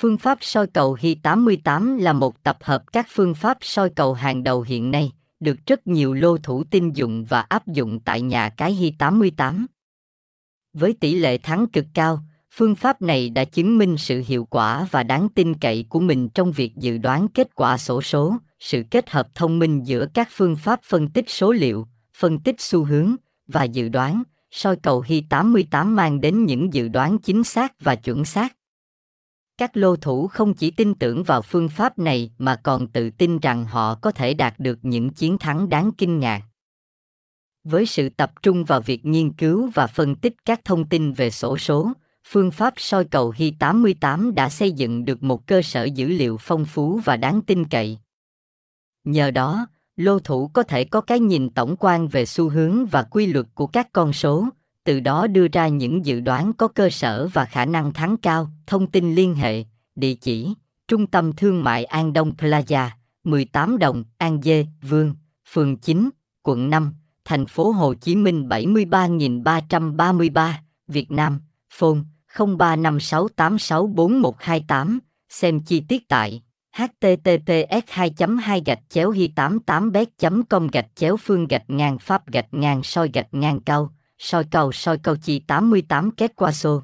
Phương pháp soi cầu Hi88 là một tập hợp các phương pháp soi cầu hàng đầu hiện nay, được rất nhiều lô thủ tin dùng và áp dụng tại nhà cái Hi88. Với tỷ lệ thắng cực cao, phương pháp này đã chứng minh sự hiệu quả và đáng tin cậy của mình trong việc dự đoán kết quả xổ số, sự kết hợp thông minh giữa các phương pháp phân tích số liệu, phân tích xu hướng và dự đoán. Soi cầu Hi88 mang đến những dự đoán chính xác và chuẩn xác. Các lô thủ không chỉ tin tưởng vào phương pháp này mà còn tự tin rằng họ có thể đạt được những chiến thắng đáng kinh ngạc. Với sự tập trung vào việc nghiên cứu và phân tích các thông tin về xổ số, phương pháp soi cầu Hi88 đã xây dựng được một cơ sở dữ liệu phong phú và đáng tin cậy. Nhờ đó, lô thủ có thể có cái nhìn tổng quan về xu hướng và quy luật của các con số, từ đó đưa ra những dự đoán có cơ sở và khả năng thắng cao. Thông tin liên hệ, địa chỉ, Trung tâm Thương mại An Đông Plaza, 18 Đồng, An Dê, Vương, phường 9, quận 5, thành phố Hồ Chí Minh 73.333, Việt Nam, phone 0356864128, xem chi tiết tại https://hi88bet.com/phương-pháp-soi-cầu Hi88 kết quả số.